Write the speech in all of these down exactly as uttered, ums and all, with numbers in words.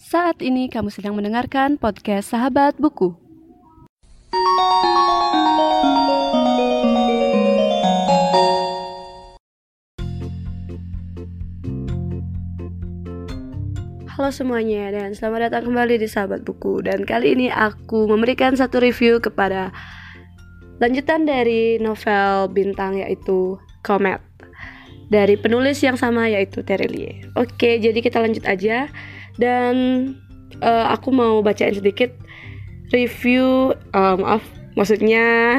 Saat ini kamu sedang mendengarkan podcast Sahabat Buku. Halo semuanya dan selamat datang kembali di Sahabat Buku. Dan kali ini aku memberikan satu review kepada lanjutan dari novel bintang yaitu Komet dari penulis yang sama yaitu Tere Liye. Oke, jadi kita lanjut aja. Dan uh, aku mau bacain sedikit review, uh, maaf, maksudnya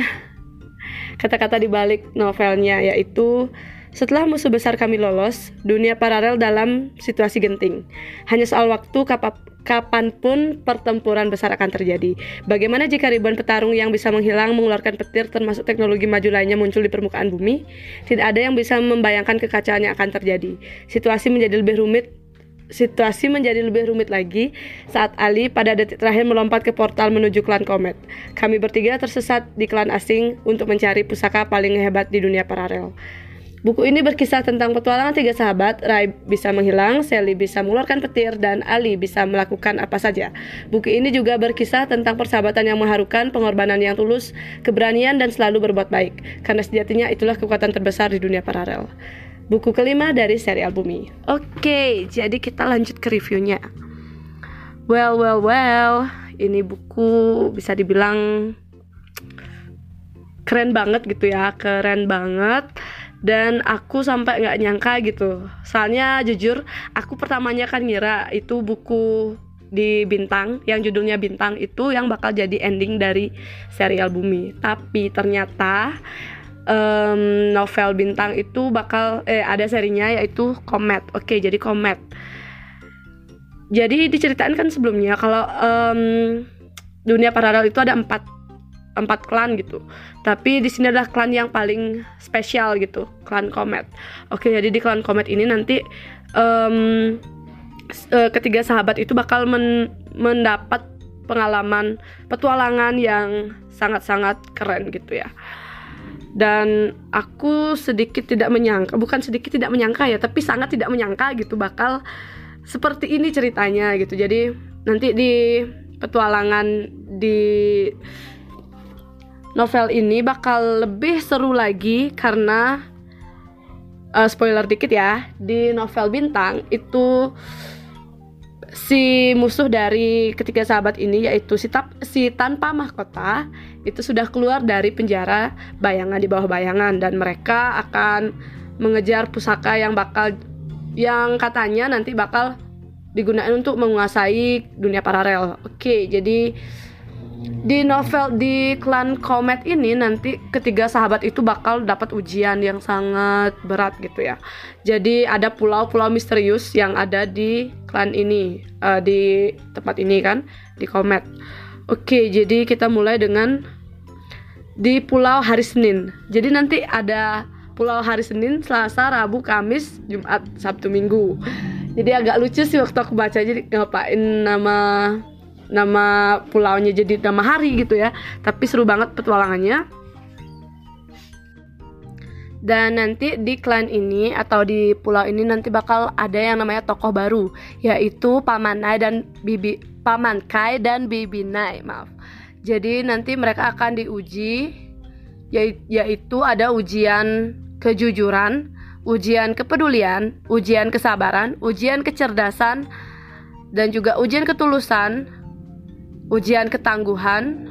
kata-kata di balik novelnya, yaitu setelah musuh besar kami lolos, dunia paralel dalam situasi genting. Hanya soal waktu kapap kapanpun pertempuran besar akan terjadi. Bagaimana jika ribuan petarung yang bisa menghilang, mengeluarkan petir, termasuk teknologi maju lainnya muncul di permukaan bumi? Tidak ada yang bisa membayangkan kekacauan yang akan terjadi. Situasi menjadi lebih rumit Situasi menjadi lebih rumit lagi saat Ali pada detik terakhir melompat ke portal menuju klan Komet. Kami bertiga tersesat di klan asing untuk mencari pusaka paling hebat di dunia paralel. Buku ini berkisah tentang petualangan tiga sahabat, Rai bisa menghilang, Sally bisa mengeluarkan petir, dan Ali bisa melakukan apa saja. Buku ini juga berkisah tentang persahabatan yang mengharukan, pengorbanan yang tulus, keberanian, dan selalu berbuat baik. Karena sejatinya itulah kekuatan terbesar di dunia paralel. Buku kelima dari seri Albumi. Oke, jadi kita lanjut ke reviewnya. Well, well, well, ini buku bisa dibilang keren banget gitu ya, keren banget. Dan aku sampai gak nyangka gitu. Soalnya jujur, aku pertamanya kan ngira itu buku di Bintang, yang judulnya Bintang itu yang bakal jadi ending dari seri Albumi. Tapi ternyata um, novel Bintang itu bakal eh, ada serinya yaitu Komet. Oke, jadi Komet. Jadi diceritain kan sebelumnya kalau um, dunia paralel itu ada empat empat klan gitu, tapi di sini adalah klan yang paling spesial gitu, klan Komet. Oke, jadi di klan Komet ini nanti um, ketiga sahabat itu bakal men- mendapat pengalaman petualangan yang sangat-sangat keren gitu ya. Dan aku sedikit tidak menyangka, bukan sedikit tidak menyangka ya, tapi sangat tidak menyangka gitu bakal seperti ini ceritanya gitu. Jadi nanti di petualangan di novel ini bakal lebih seru lagi karena uh, spoiler dikit ya, di novel Bintang itu si musuh dari ketiga sahabat ini yaitu si, tap, si tanpa mahkota itu sudah keluar dari penjara bayangan di bawah bayangan, dan mereka akan mengejar pusaka yang bakal yang katanya nanti bakal digunakan untuk menguasai dunia paralel. Oke, jadi di novel di klan Komet ini nanti ketiga sahabat itu bakal dapat ujian yang sangat berat gitu ya. Jadi ada pulau-pulau misterius yang ada di klan ini, uh, di tempat ini kan, di Komet. Oke, jadi kita mulai dengan di Pulau Hari Senin. Jadi nanti ada Pulau Hari Senin, Selasa, Rabu, Kamis, Jumat, Sabtu, Minggu. Jadi agak lucu sih waktu aku baca, jadi ngapain nama nama pulaunya jadi nama hari gitu ya. Tapi seru banget petualangannya. Dan nanti di klan ini atau di pulau ini nanti bakal ada yang namanya tokoh baru, yaitu Paman Nai dan Bibi Paman Kai dan Bibi Nai, maaf. Jadi nanti mereka akan diuji, yaitu ada ujian kejujuran, ujian kepedulian, ujian kesabaran, ujian kecerdasan, dan juga ujian ketulusan, ujian ketangguhan,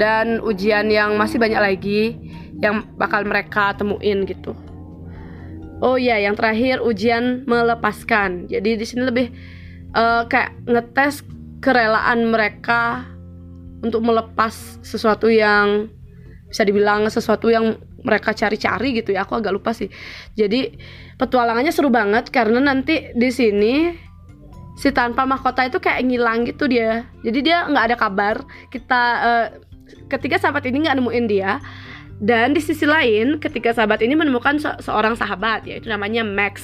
dan ujian yang masih banyak lagi yang bakal mereka temuin gitu. Oh iya, yang terakhir ujian melepaskan. Jadi di sini lebih uh, kayak ngetes kerelaan mereka untuk melepas sesuatu yang bisa dibilang sesuatu yang mereka cari-cari gitu ya. Aku agak lupa sih. Jadi petualangannya seru banget karena nanti di sini si tanpa mahkota itu kayak ngilang gitu dia. Jadi dia gak ada kabar. Kita uh, ketiga sahabat ini gak nemuin dia. Dan di sisi lain ketiga sahabat ini menemukan se- seorang sahabat, yaitu namanya Max.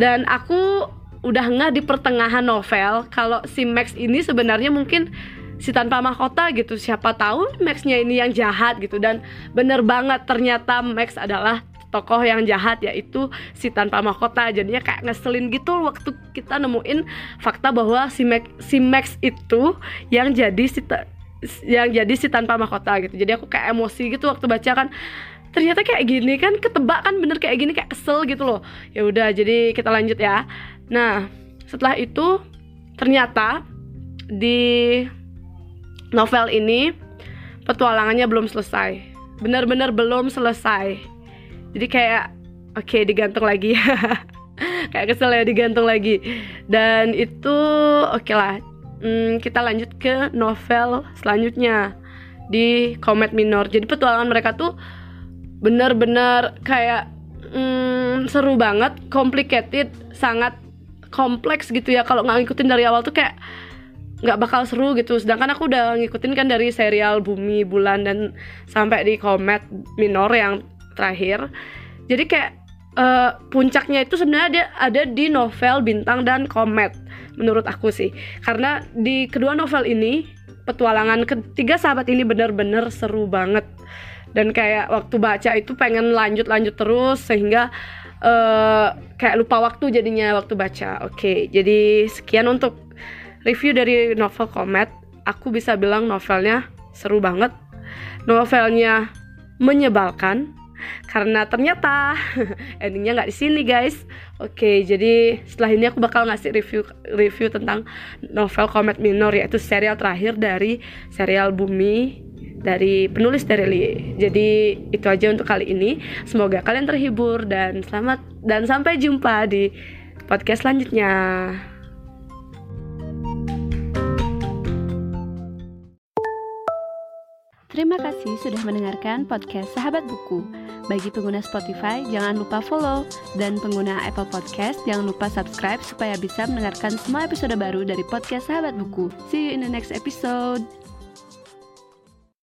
Dan aku udah gak di pertengahan novel kalau si Max ini sebenarnya mungkin si tanpa mahkota gitu. Siapa tahu Maxnya ini yang jahat gitu. Dan bener banget ternyata Max adalah tokoh yang jahat, yaitu si tanpa mahkota. Jadinya kayak ngeselin gitu waktu kita nemuin fakta bahwa si Max, si Max itu yang jadi si yang jadi si tanpa mahkota gitu. Jadi aku kayak emosi gitu waktu baca, kan ternyata kayak gini, kan ketebak kan bener kayak gini, kayak kesel gitu loh. Ya udah, jadi kita lanjut ya. Nah, setelah itu ternyata di novel ini petualangannya belum selesai, benar-benar belum selesai. Jadi kayak oke okay, digantung lagi. Kayak kesel ya, digantung lagi. Dan itu oke okay lah, hmm, kita lanjut ke novel selanjutnya di Komet Minor. Jadi petualangan mereka tuh benar-benar kayak hmm, seru banget, complicated, sangat kompleks gitu ya. Kalau nggak ngikutin dari awal tuh kayak nggak bakal seru gitu. Sedangkan aku udah ngikutin kan dari serial Bumi, Bulan, dan sampai di Komet Minor yang terakhir. Jadi kayak uh, puncaknya itu sebenarnya ada, ada di novel Bintang dan Komet, menurut aku sih. Karena di kedua novel ini, petualangan ketiga sahabat ini benar-benar seru banget. Dan kayak waktu baca itu pengen lanjut-lanjut terus, sehingga uh, kayak lupa waktu jadinya waktu baca. Oke, jadi sekian untuk review dari novel Komet. Aku bisa bilang novelnya seru banget, novelnya menyebalkan karena ternyata endingnya nggak di sini guys. Oke, jadi setelah ini aku bakal ngasih review review tentang novel Komet Minor, yaitu serial terakhir dari serial Bumi dari penulis Tere Liye. Jadi itu aja untuk kali ini. Semoga kalian terhibur dan selamat, dan sampai jumpa di podcast selanjutnya. Terima kasih sudah mendengarkan podcast Sahabat Buku. Bagi pengguna Spotify, jangan lupa follow. Dan pengguna Apple Podcast, jangan lupa subscribe supaya bisa mendengarkan semua episode baru dari podcast Sahabat Buku. See you in the next episode.